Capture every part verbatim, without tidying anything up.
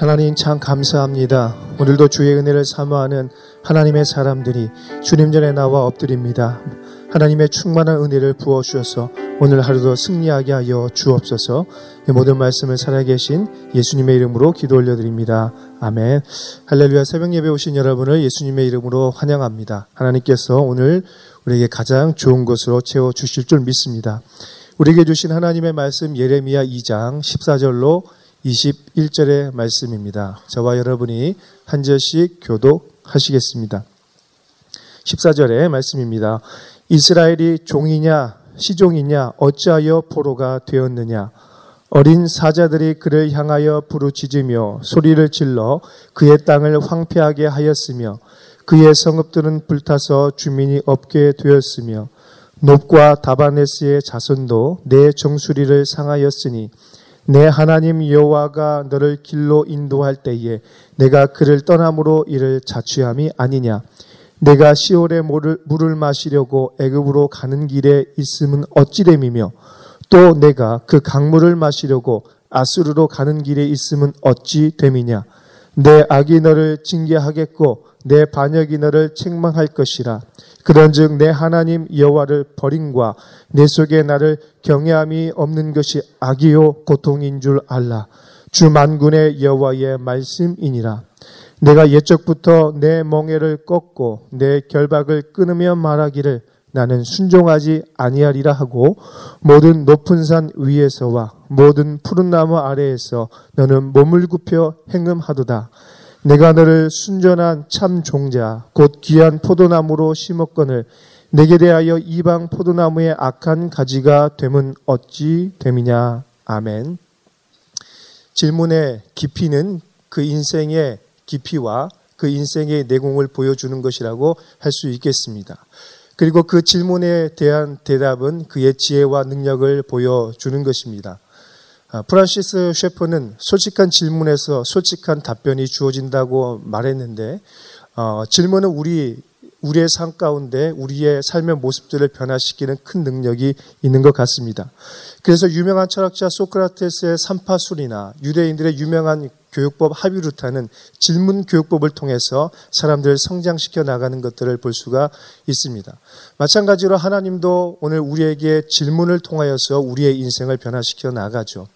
하나님 참 감사합니다. 오늘도 주의 은혜를 사모하는 하나님의 사람들이 주님 전에 나와 엎드립니다. 하나님의 충만한 은혜를 부어주셔서 오늘 하루도 승리하게 하여 주옵소서. 이 모든 말씀을 살아계신 예수님의 이름으로 기도 올려드립니다. 아멘. 할렐루야. 새벽 예배 오신 여러분을 예수님의 이름으로 환영합니다. 하나님께서 오늘 우리에게 가장 좋은 것으로 채워주실 줄 믿습니다. 우리에게 주신 하나님의 말씀 예레미야 이 장 십사 절로 이십일 절의 말씀입니다. 저와 여러분이 한 절씩 교독하시겠습니다. 십사 절의 말씀입니다. 이스라엘이 종이냐 시종이냐 어찌하여 포로가 되었느냐. 어린 사자들이 그를 향하여 부르짖으며 소리를 질러 그의 땅을 황폐하게 하였으며 그의 성읍들은 불타서 주민이 없게 되었으며 놉과 다바네스의 자손도 내 정수리를 상하였으니 내 하나님 여호와가 너를 길로 인도할 때에 내가 그를 떠남으로 이를 자취함이 아니냐. 내가 시올의 물을 마시려고 애굽으로 가는 길에 있음은 어찌됨이며 또 내가 그 강물을 마시려고 아수르로 가는 길에 있음은 어찌됨이냐. 내 악이 너를 징계하겠고 내 반역이 너를 책망할 것이라. 그런즉 내 하나님 여호와를 버림과 내 속에 나를 경외함이 없는 것이 악이요 고통인 줄 알라. 주 만군의 여호와의 말씀이니라. 내가 옛적부터 내 멍에를 꺾고 내 결박을 끊으며 말하기를 나는 순종하지 아니하리라 하고 모든 높은 산 위에서와 모든 푸른 나무 아래에서 너는 몸을 굽혀 행음하도다. 내가 너를 순전한 참 종자 곧 귀한 포도나무로 심었거늘 내게 대하여 이방 포도나무의 악한 가지가 됨은 어찌 됨이냐. 아멘. 질문의 깊이는 그 인생의 깊이와 그 인생의 내공을 보여주는 것이라고 할 수 있겠습니다. 그리고 그 질문에 대한 대답은 그의 지혜와 능력을 보여주는 것입니다. 프란시스 셰퍼는 솔직한 질문에서 솔직한 답변이 주어진다고 말했는데 어, 질문은 우리, 우리의 삶 가운데 우리의 삶의 모습들을 변화시키는 큰 능력이 있는 것 같습니다. 그래서 유명한 철학자 소크라테스의 삼파술이나 유대인들의 유명한 교육법 하비루타는 질문 교육법을 통해서 사람들을 성장시켜 나가는 것들을 볼 수가 있습니다. 마찬가지로 하나님도 오늘 우리에게 질문을 통하여서 우리의 인생을 변화시켜 나가죠.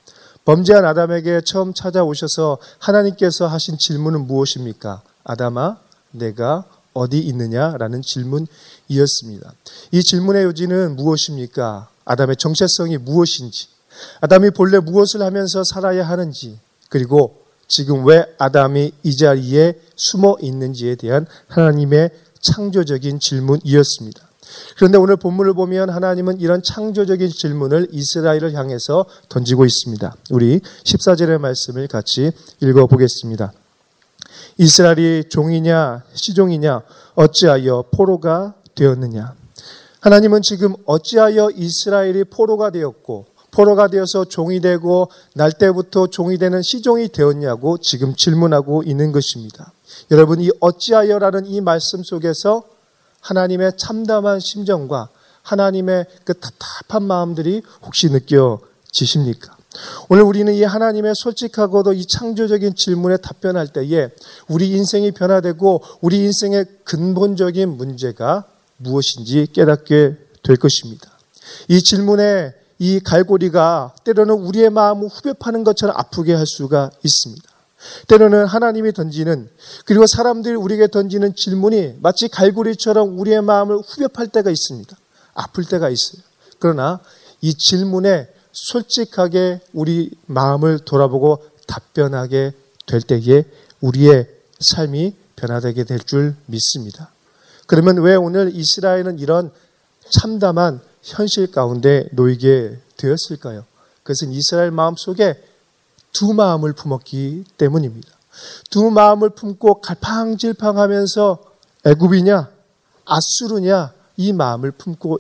범죄한 아담에게 처음 찾아오셔서 하나님께서 하신 질문은 무엇입니까? 아담아, 내가 어디 있느냐라는 질문이었습니다. 이 질문의 요지는 무엇입니까? 아담의 정체성이 무엇인지, 아담이 본래 무엇을 하면서 살아야 하는지, 그리고 지금 왜 아담이 이 자리에 숨어 있는지에 대한 하나님의 창조적인 질문이었습니다. 그런데 오늘 본문을 보면 하나님은 이런 창조적인 질문을 이스라엘을 향해서 던지고 있습니다. 우리 십사 절의 말씀을 같이 읽어보겠습니다. 이스라엘이 종이냐 시종이냐 어찌하여 포로가 되었느냐. 하나님은 지금 어찌하여 이스라엘이 포로가 되었고 포로가 되어서 종이 되고 날 때부터 종이 되는 시종이 되었냐고 지금 질문하고 있는 것입니다. 여러분, 이 어찌하여라는 이 말씀 속에서 하나님의 참담한 심정과 하나님의 그 답답한 마음들이 혹시 느껴지십니까? 오늘 우리는 이 하나님의 솔직하고도 이 창조적인 질문에 답변할 때에 우리 인생이 변화되고 우리 인생의 근본적인 문제가 무엇인지 깨닫게 될 것입니다. 이 질문에 이 갈고리가 때로는 우리의 마음을 후벼 파는 것처럼 아프게 할 수가 있습니다. 때로는 하나님이 던지는 그리고 사람들이 우리에게 던지는 질문이 마치 갈고리처럼 우리의 마음을 후벼 팔 때가 있습니다. 아플 때가 있어요. 그러나 이 질문에 솔직하게 우리 마음을 돌아보고 답변하게 될 때에 우리의 삶이 변화되게 될 줄 믿습니다. 그러면 왜 오늘 이스라엘은 이런 참담한 현실 가운데 놓이게 되었을까요? 그것은 이스라엘 마음속에 두 마음을 품었기 때문입니다. 두 마음을 품고 갈팡질팡하면서 애굽이냐 아수르냐 이 마음을 품고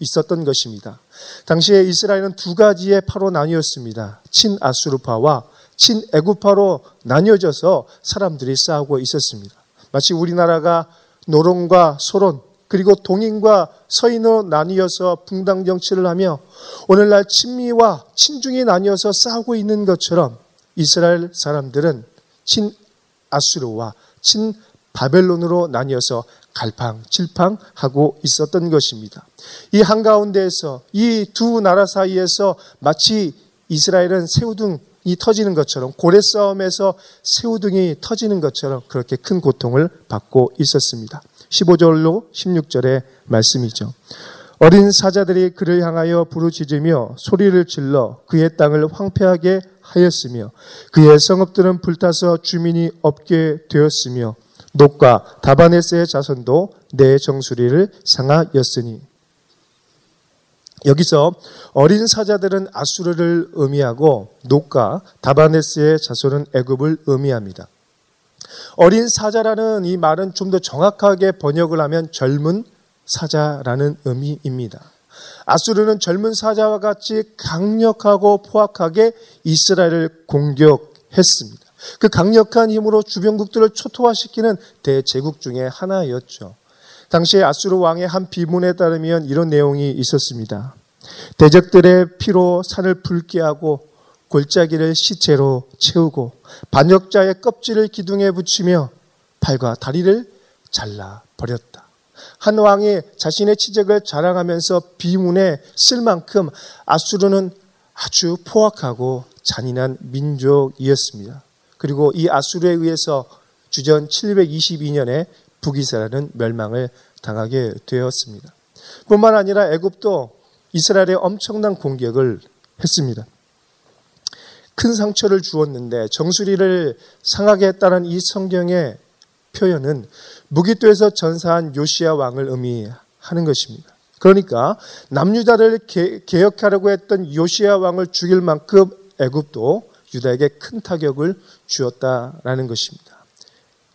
있었던 것입니다. 당시에 이스라엘은 두 가지의 파로 나뉘었습니다. 친아수르파와 친애굽파로 나뉘어져서 사람들이 싸우고 있었습니다. 마치 우리나라가 노론과 소론 그리고 동인과 서인으로 나뉘어서 붕당 정치를 하며 오늘날 친미와 친중이 나뉘어서 싸우고 있는 것처럼 이스라엘 사람들은 친아수르와 친바벨론으로 나뉘어서 갈팡질팡하고 있었던 것입니다. 이 한가운데에서, 이 두 나라 사이에서 마치 이스라엘은 새우등이 터지는 것처럼, 고래 싸움에서 새우등이 터지는 것처럼 그렇게 큰 고통을 받고 있었습니다. 십오 절로 십육 절의 말씀이죠. 어린 사자들이 그를 향하여 부르짖으며 소리를 질러 그의 땅을 황폐하게 하였으며 그의 성읍들은 불타서 주민이 없게 되었으며 녹과 다바네스의 자손도 내 정수리를 상하였으니. 여기서 어린 사자들은 아수르를 의미하고 녹과 다바네스의 자손은 애굽을 의미합니다. 어린 사자라는 이 말은 좀 더 정확하게 번역을 하면 젊은 사자라는 의미입니다. 아수르는 젊은 사자와 같이 강력하고 포악하게 이스라엘을 공격했습니다. 그 강력한 힘으로 주변국들을 초토화시키는 대제국 중에 하나였죠. 당시에 아수르 왕의 한 비문에 따르면 이런 내용이 있었습니다. 대적들의 피로 산을 붉게 하고 골짜기를 시체로 채우고 반역자의 껍질을 기둥에 붙이며 팔과 다리를 잘라버렸다. 한 왕이 자신의 치적을 자랑하면서 비문에 쓸 만큼 아수르는 아주 포악하고 잔인한 민족이었습니다. 그리고 이 아수르에 의해서 주전 칠백이십이 년에 북이스라엘은 멸망을 당하게 되었습니다. 뿐만 아니라 애굽도 이스라엘에 엄청난 공격을 했습니다. 큰 상처를 주었는데 정수리를 상하게 했다는 이 성경의 표현은 무기또에서 전사한 요시야 왕을 의미하는 것입니다. 그러니까 남유다를 개혁하려고 했던 요시야 왕을 죽일 만큼 애굽도 유다에게 큰 타격을 주었다라는 것입니다.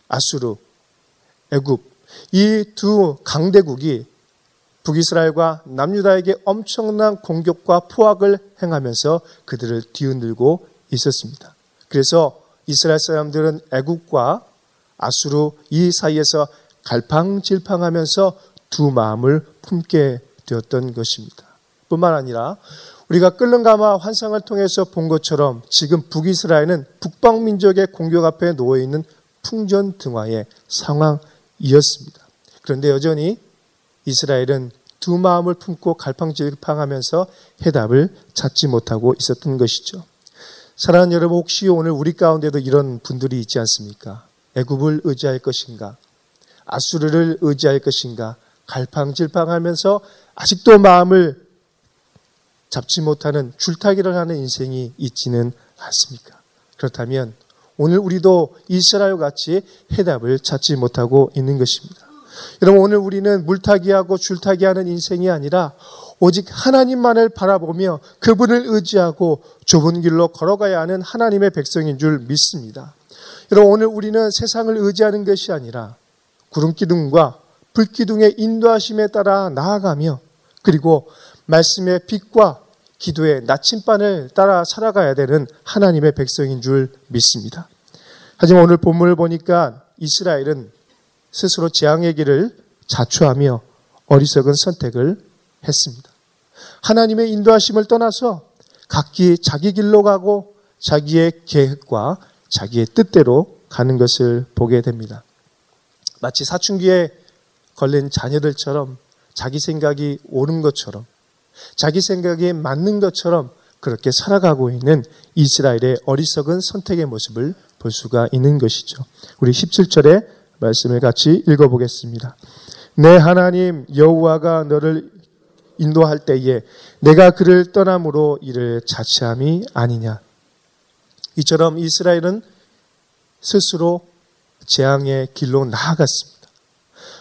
아수르, 애굽, 이 두 강대국이 북이스라엘과 남유다에게 엄청난 공격과 포악을 행하면서 그들을 뒤흔들고 있었습니다. 그래서 이스라엘 사람들은 애굽과 아수르 이 사이에서 갈팡질팡하면서 두 마음을 품게 되었던 것입니다. 뿐만 아니라 우리가 끓는 가마 환상을 통해서 본 것처럼 지금 북이스라엘은 북방민족의 공격 앞에 놓여있는 풍전등화의 상황이었습니다. 그런데 여전히 이스라엘은 두 마음을 품고 갈팡질팡하면서 해답을 찾지 못하고 있었던 것이죠. 사랑하는 여러분, 혹시 오늘 우리 가운데도 이런 분들이 있지 않습니까? 애굽을 의지할 것인가? 아수르를 의지할 것인가? 갈팡질팡하면서 아직도 마음을 잡지 못하는 줄타기를 하는 인생이 있지는 않습니까? 그렇다면 오늘 우리도 이스라엘 같이 해답을 찾지 못하고 있는 것입니다. 여러분, 오늘 우리는 물타기하고 줄타기하는 인생이 아니라 오직 하나님만을 바라보며 그분을 의지하고 좁은 길로 걸어가야 하는 하나님의 백성인 줄 믿습니다. 여러분, 오늘 우리는 세상을 의지하는 것이 아니라 구름기둥과 불기둥의 인도하심에 따라 나아가며, 그리고 말씀의 빛과 기도의 나침반을 따라 살아가야 되는 하나님의 백성인 줄 믿습니다. 하지만 오늘 본문을 보니까 이스라엘은 스스로 재앙의 길을 자초하며 어리석은 선택을 했습니다. 하나님의 인도하심을 떠나서 각기 자기 길로 가고 자기의 계획과 자기의 뜻대로 가는 것을 보게 됩니다. 마치 사춘기에 걸린 자녀들처럼 자기 생각이 옳은 것처럼, 자기 생각에 맞는 것처럼 그렇게 살아가고 있는 이스라엘의 어리석은 선택의 모습을 볼 수가 있는 것이죠. 우리 십칠 절의 말씀을 같이 읽어보겠습니다. 내 하나님 여호와가 너를 인도할 때에 내가 그를 떠남으로 이를 자치함이 아니냐. 이처럼 이스라엘은 스스로 재앙의 길로 나아갔습니다.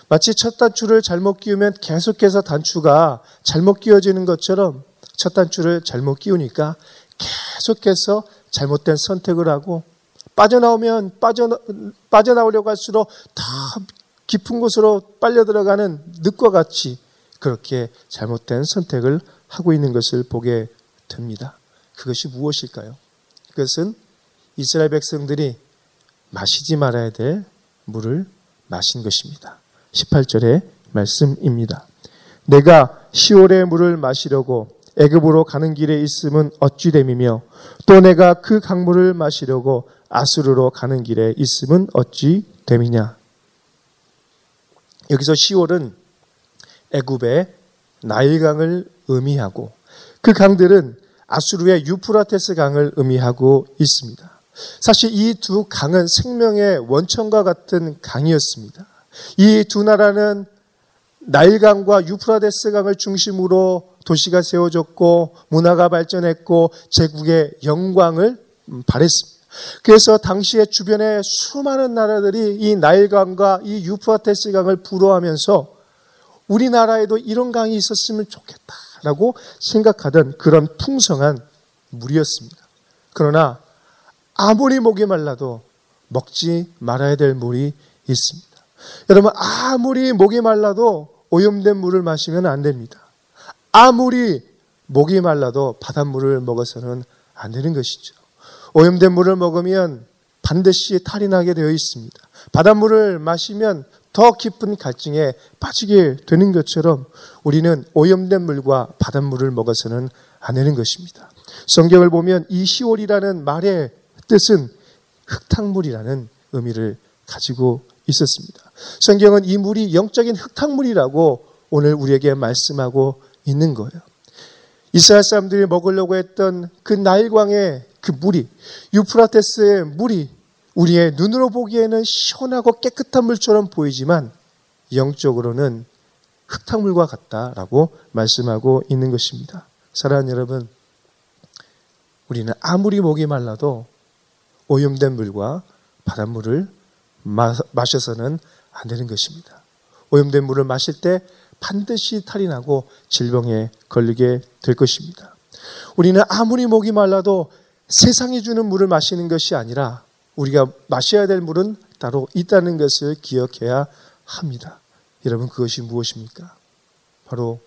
마치 첫 단추를 잘못 끼우면 계속해서 단추가 잘못 끼워지는 것처럼 첫 단추를 잘못 끼우니까 계속해서 잘못된 선택을 하고 빠져나오면 빠져, 빠져나오려고 할수록 더 깊은 곳으로 빨려 들어가는 늪과 같이 그렇게 잘못된 선택을 하고 있는 것을 보게 됩니다. 그것이 무엇일까요? 그것은 이스라엘 백성들이 마시지 말아야 될 물을 마신 것입니다. 십팔 절의 말씀입니다. 내가 시올의 물을 마시려고 애굽으로 가는 길에 있음은 어찌됨이며 또 내가 그 강물을 마시려고 아수르로 가는 길에 있음은 어찌 됨이냐. 여기서 시월은 애굽의 나일강을 의미하고 그 강들은 아수르의 유프라테스 강을 의미하고 있습니다. 사실 이 두 강은 생명의 원천과 같은 강이었습니다. 이 두 나라는 나일강과 유프라테스 강을 중심으로 도시가 세워졌고 문화가 발전했고 제국의 영광을 발했습니다. 그래서 당시에 주변의 수많은 나라들이 이 나일강과 이 유프라테스 강을 부러워하면서 우리나라에도 이런 강이 있었으면 좋겠다라고 생각하던 그런 풍성한 물이었습니다. 그러나 아무리 목이 말라도 먹지 말아야 될 물이 있습니다. 여러분, 아무리 목이 말라도 오염된 물을 마시면 안 됩니다. 아무리 목이 말라도 바닷물을 먹어서는 안 되는 것이죠. 오염된 물을 먹으면 반드시 탈이 나게 되어 있습니다. 바닷물을 마시면 더 깊은 갈증에 빠지게 되는 것처럼 우리는 오염된 물과 바닷물을 먹어서는 안 되는 것입니다. 성경을 보면 이 시월이라는 말의 뜻은 흙탕물이라는 의미를 가지고 있었습니다. 성경은 이 물이 영적인 흙탕물이라고 오늘 우리에게 말씀하고 있는 거예요. 이스라엘 사람들이 먹으려고 했던 그 나일강의 그 물이, 유프라테스의 물이 우리의 눈으로 보기에는 시원하고 깨끗한 물처럼 보이지만 영적으로는 흙탕물과 같다라고 말씀하고 있는 것입니다. 사랑하는 여러분, 우리는 아무리 목이 말라도 오염된 물과 바닷물을 마셔서는 안 되는 것입니다. 오염된 물을 마실 때 반드시 탈이 나고 질병에 걸리게 될 것입니다. 우리는 아무리 목이 말라도 세상이 주는 물을 마시는 것이 아니라 우리가 마셔야 될 물은 따로 있다는 것을 기억해야 합니다. 여러분, 그것이 무엇입니까? 바로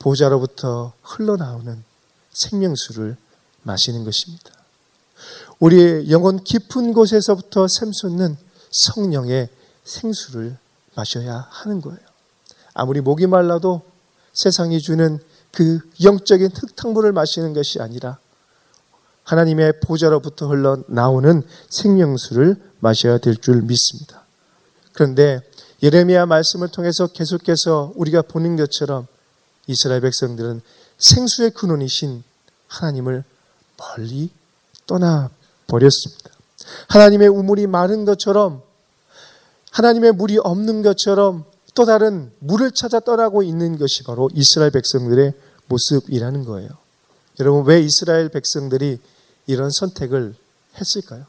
보좌로부터 흘러나오는 생명수를 마시는 것입니다. 우리의 영혼 깊은 곳에서부터 샘솟는 성령의 생수를 마셔야 하는 거예요. 아무리 목이 말라도 세상이 주는 그 영적인 흙탕물을 마시는 것이 아니라 하나님의 보좌로부터 흘러나오는 생명수를 마셔야 될 줄 믿습니다. 그런데 예레미야 말씀을 통해서 계속해서 우리가 보는 것처럼 이스라엘 백성들은 생수의 근원이신 하나님을 멀리 떠나버렸습니다. 하나님의 우물이 마른 것처럼, 하나님의 물이 없는 것처럼 또 다른 물을 찾아 떠나고 있는 것이 바로 이스라엘 백성들의 모습이라는 거예요. 여러분, 왜 이스라엘 백성들이 이런 선택을 했을까요?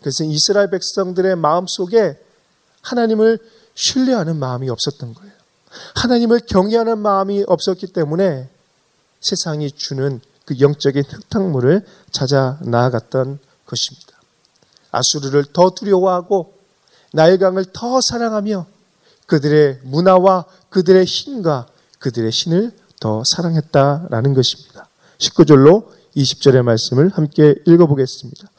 그래서 이스라엘 백성들의 마음속에 하나님을 신뢰하는 마음이 없었던 거예요. 하나님을 경외하는 마음이 없었기 때문에 세상이 주는 그 영적인 흙탕물을 찾아 나아갔던 것입니다. 아수르를 더 두려워하고 나일강을 더 사랑하며 그들의 문화와 그들의 신과 그들의 신을 더 사랑했다라는 것입니다. 십구 절로 이십 절의 말씀을 함께 읽어보겠습니다.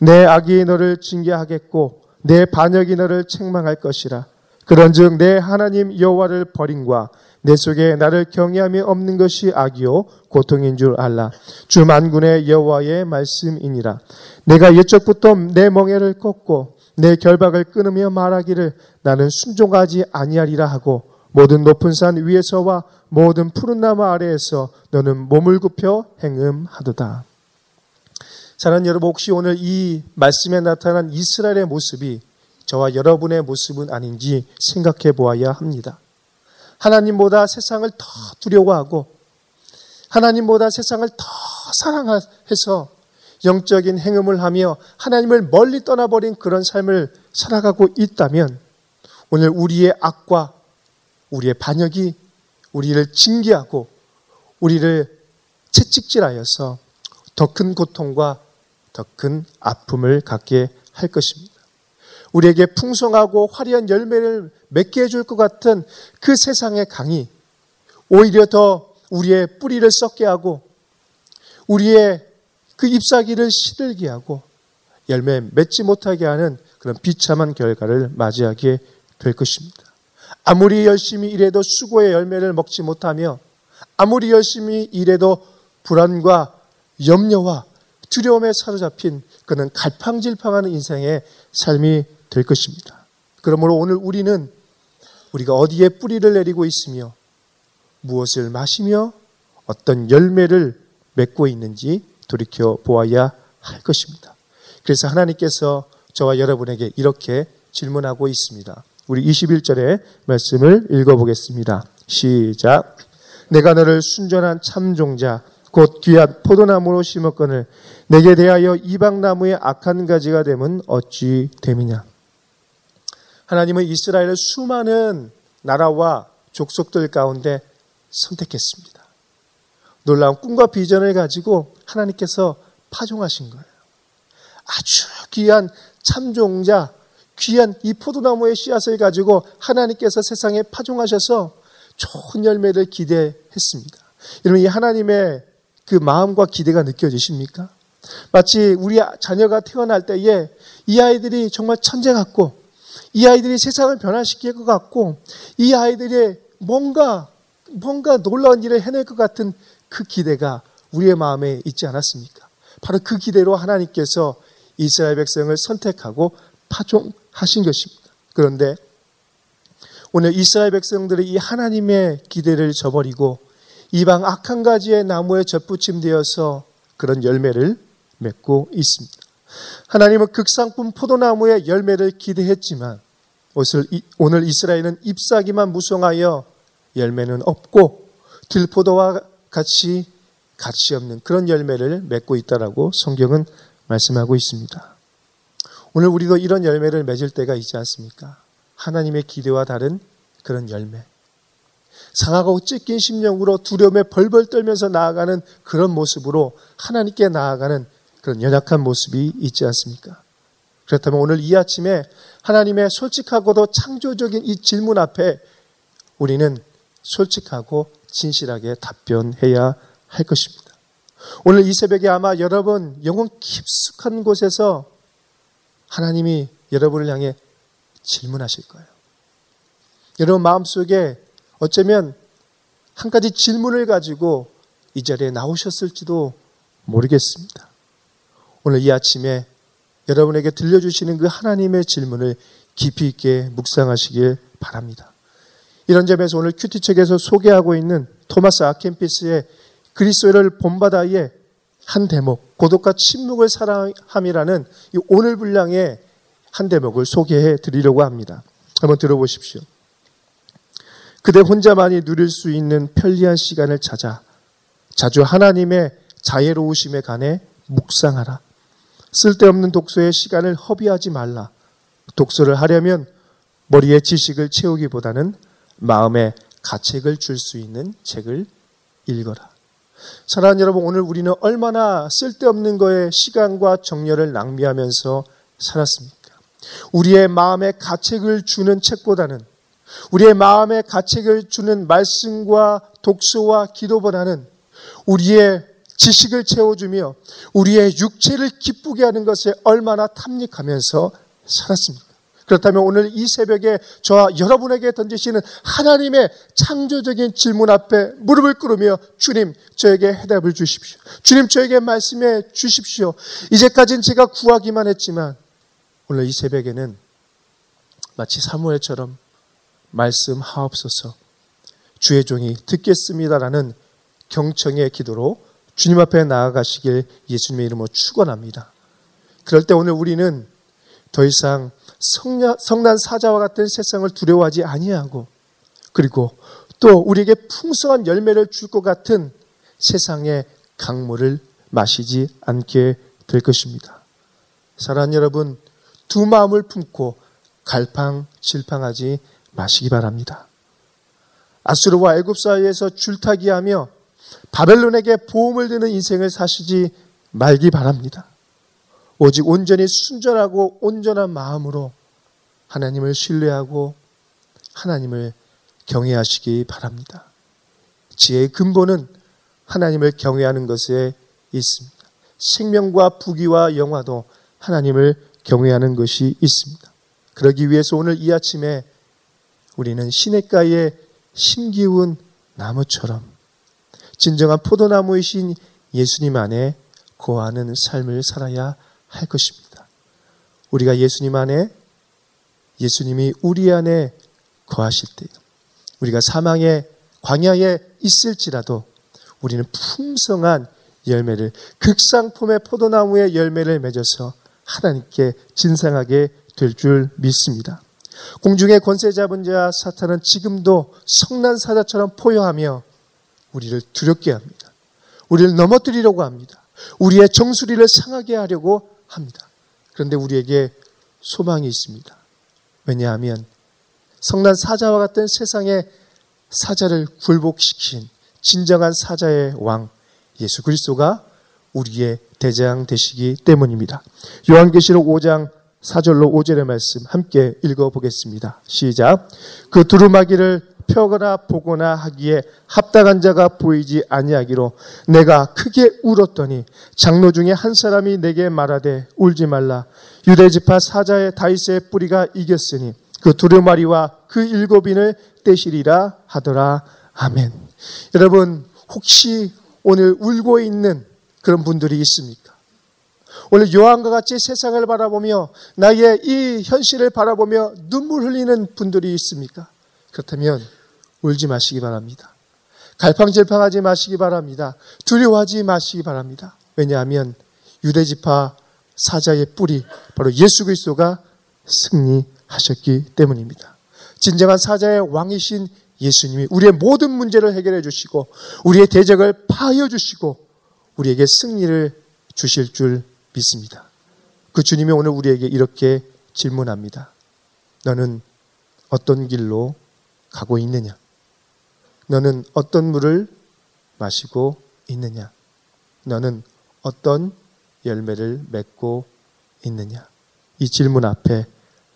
내 악이 너를 징계하겠고 내 반역이 너를 책망할 것이라. 그런즉 내 하나님 여호와를 버림과 내 속에 나를 경외함이 없는 것이 악이요 고통인 줄 알라. 주 만군의 여호와의 말씀이니라. 내가 옛적부터 내 멍에를 꺾고 내 결박을 끊으며 말하기를 나는 순종하지 아니하리라 하고 모든 높은 산 위에서와 모든 푸른 나무 아래에서 너는 몸을 굽혀 행음하도다. 사랑하는 여러분, 혹시 오늘 이 말씀에 나타난 이스라엘의 모습이 저와 여러분의 모습은 아닌지 생각해 보아야 합니다. 하나님보다 세상을 더 두려워하고 하나님보다 세상을 더 사랑해서 영적인 행음을 하며 하나님을 멀리 떠나버린 그런 삶을 살아가고 있다면 오늘 우리의 악과 우리의 반역이 우리를 징계하고 우리를 채찍질하여서 더 큰 고통과 더 큰 아픔을 갖게 할 것입니다. 우리에게 풍성하고 화려한 열매를 맺게 해줄 것 같은 그 세상의 강이 오히려 더 우리의 뿌리를 썩게 하고 우리의 그 잎사귀를 시들게 하고 열매 맺지 못하게 하는 그런 비참한 결과를 맞이하게 될 것입니다. 아무리 열심히 일해도 수고의 열매를 먹지 못하며 아무리 열심히 일해도 불안과 염려와 두려움에 사로잡힌 그는 갈팡질팡하는 인생의 삶이 될 것입니다. 그러므로 오늘 우리는 우리가 어디에 뿌리를 내리고 있으며 무엇을 마시며 어떤 열매를 맺고 있는지 돌이켜 보아야 할 것입니다. 그래서 하나님께서 저와 여러분에게 이렇게 질문하고 있습니다. 우리 이십일 절의 말씀을 읽어보겠습니다. 시작. 내가 너를 순전한 참종자 곧 귀한 포도나무로 심었거늘 내게 대하여 이방나무의 악한 가지가 됨은 어찌 됨이냐. 하나님은 이스라엘의 수많은 나라와 족속들 가운데 선택했습니다. 놀라운 꿈과 비전을 가지고 하나님께서 파종하신 거예요. 아주 귀한 참종자, 귀한 이 포도나무의 씨앗을 가지고 하나님께서 세상에 파종하셔서 좋은 열매를 기대했습니다. 여러분, 이 하나님의 그 마음과 기대가 느껴지십니까? 마치 우리 자녀가 태어날 때에 이 아이들이 정말 천재 같고 이 아이들이 세상을 변화시킬 것 같고 이 아이들이 뭔가 뭔가 놀라운 일을 해낼 것 같은 그 기대가 우리의 마음에 있지 않았습니까? 바로 그 기대로 하나님께서 이스라엘 백성을 선택하고 파종하신 것입니다. 그런데 오늘 이스라엘 백성들이 이 하나님의 기대를 저버리고 이방 악한 가지의 나무에 접붙임되어서 그런 열매를 맺고 있습니다. 하나님은 극상품 포도나무의 열매를 기대했지만 오늘 이스라엘은 잎사귀만 무성하여 열매는 없고 들포도와 같이 가치 없는 그런 열매를 맺고 있다라고 성경은 말씀하고 있습니다. 오늘 우리도 이런 열매를 맺을 때가 있지 않습니까? 하나님의 기대와 다른 그런 열매. 상하고 찢긴 심령으로 두려움에 벌벌 떨면서 나아가는 그런 모습으로 하나님께 나아가는 그런 연약한 모습이 있지 않습니까? 그렇다면 오늘 이 아침에 하나님의 솔직하고도 창조적인 이 질문 앞에 우리는 솔직하고 진실하게 답변해야 할 것입니다. 오늘 이 새벽에 아마 여러분 영혼 깊숙한 곳에서 하나님이 여러분을 향해 질문하실 거예요. 여러분 마음속에 어쩌면 한 가지 질문을 가지고 이 자리에 나오셨을지도 모르겠습니다. 오늘 이 아침에 여러분에게 들려주시는 그 하나님의 질문을 깊이 있게 묵상하시길 바랍니다. 이런 점에서 오늘 큐티책에서 소개하고 있는 토마스 아켄피스의 그리스도를 본받아의 한 대목, 고독과 침묵을 사랑함이라는 이 오늘 분량의 한 대목을 소개해 드리려고 합니다. 한번 들어보십시오. 그대 혼자만이 누릴 수 있는 편리한 시간을 찾아 자주 하나님의 자애로우심에 관해 묵상하라. 쓸데없는 독서에 시간을 허비하지 말라. 독서를 하려면 머리에 지식을 채우기보다는 마음에 가책을 줄 수 있는 책을 읽어라. 사랑하는 여러분, 오늘 우리는 얼마나 쓸데없는 거에 시간과 정열을 낭비하면서 살았습니까? 우리의 마음에 가책을 주는 책보다는, 우리의 마음에 가책을 주는 말씀과 독서와 기도보다는 우리의 지식을 채워주며 우리의 육체를 기쁘게 하는 것에 얼마나 탐닉하면서 살았습니까? 그렇다면 오늘 이 새벽에 저와 여러분에게 던지시는 하나님의 창조적인 질문 앞에 무릎을 꿇으며 주님 저에게 해답을 주십시오. 주님 저에게 말씀해 주십시오. 이제까지는 제가 구하기만 했지만 오늘 이 새벽에는 마치 사무엘처럼 말씀하옵소서 주의 종이 듣겠습니다라는 경청의 기도로 주님 앞에 나아가시길 예수님의 이름으로 축원합니다. 그럴 때 오늘 우리는 더 이상 성난 사자와 같은 세상을 두려워하지 아니하고 그리고 또 우리에게 풍성한 열매를 줄 것 같은 세상의 강물을 마시지 않게 될 것입니다. 사랑하는 여러분, 두 마음을 품고 갈팡질팡하지 마시기 바랍니다. 아수르와 애굽 사이에서 줄타기하며 바벨론에게 보험을 드는 인생을 사시지 말기 바랍니다. 오직 온전히 순전하고 온전한 마음으로 하나님을 신뢰하고 하나님을 경외하시기 바랍니다. 지혜의 근본은 하나님을 경외하는 것에 있습니다. 생명과 부귀와 영화도 하나님을 경외하는 것이 있습니다. 그러기 위해서 오늘 이 아침에 우리는 시냇가에 심기운 나무처럼 진정한 포도나무이신 예수님 안에 거하는 삶을 살아야 할 것입니다. 우리가 예수님 안에, 예수님이 우리 안에 거하실 때요, 우리가 사망의 광야에 있을지라도 우리는 풍성한 열매를, 극상품의 포도나무의 열매를 맺어서 하나님께 진상하게 될 줄 믿습니다. 공중의 권세 잡은 자 사탄은 지금도 성난 사자처럼 포효하며 우리를 두렵게 합니다. 우리를 넘어뜨리려고 합니다. 우리의 정수리를 상하게 하려고 합니다. 그런데 우리에게 소망이 있습니다. 왜냐하면 성난 사자와 같은 세상의 사자를 굴복시킨 진정한 사자의 왕 예수 그리스도가 우리의 대장 되시기 때문입니다. 요한계시록 오 장 사 절로 오 절의 말씀 함께 읽어보겠습니다. 시작. 그 두루마기를 펴거나 보거나 하기에 합당한 자가 보이지 아니하기로 내가 크게 울었더니 장로 중에 한 사람이 내게 말하되 울지 말라. 유대지파 사자의 다윗의 뿌리가 이겼으니 그 두루마리와 그 일곱인을 떼시리라 하더라. 아멘. 여러분, 혹시 오늘 울고 있는 그런 분들이 있습니까? 오늘 요한과 같이 세상을 바라보며 나의 이 현실을 바라보며 눈물 흘리는 분들이 있습니까? 그렇다면 울지 마시기 바랍니다. 갈팡질팡하지 마시기 바랍니다. 두려워하지 마시기 바랍니다. 왜냐하면 유대지파 사자의 뿌리, 바로 예수 그리스도가 승리하셨기 때문입니다. 진정한 사자의 왕이신 예수님이 우리의 모든 문제를 해결해 주시고 우리의 대적을 파하여 주시고 우리에게 승리를 주실 줄 믿습니다. 그 주님이 오늘 우리에게 이렇게 질문합니다. 너는 어떤 길로 가고 있느냐? 너는 어떤 물을 마시고 있느냐? 너는 어떤 열매를 맺고 있느냐? 이 질문 앞에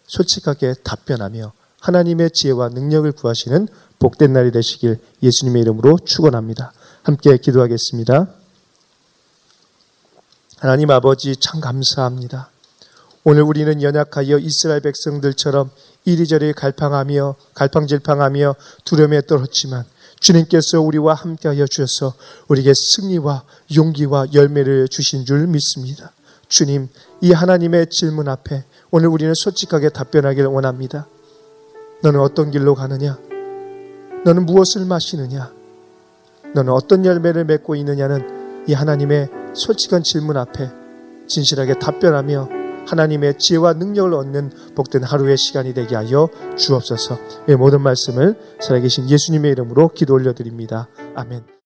솔직하게 답변하며 하나님의 지혜와 능력을 구하시는 복된 날이 되시길 예수님의 이름으로 축원합니다. 함께 기도하겠습니다. 하나님 아버지, 참 감사합니다. 오늘 우리는 연약하여 이스라엘 백성들처럼 이리저리 갈팡하며 갈팡질팡하며 두려움에 떨었지만 주님께서 우리와 함께하여 주셔서 우리에게 승리와 용기와 열매를 주신 줄 믿습니다. 주님, 이 하나님의 질문 앞에 오늘 우리는 솔직하게 답변하길 원합니다. 너는 어떤 길로 가느냐? 너는 무엇을 마시느냐? 너는 어떤 열매를 맺고 있느냐는 이 하나님의 솔직한 질문 앞에 진실하게 답변하며 하나님의 지혜와 능력을 얻는 복된 하루의 시간이 되게 하여 주옵소서. 이 모든 말씀을 살아계신 예수님의 이름으로 기도 올려드립니다. 아멘.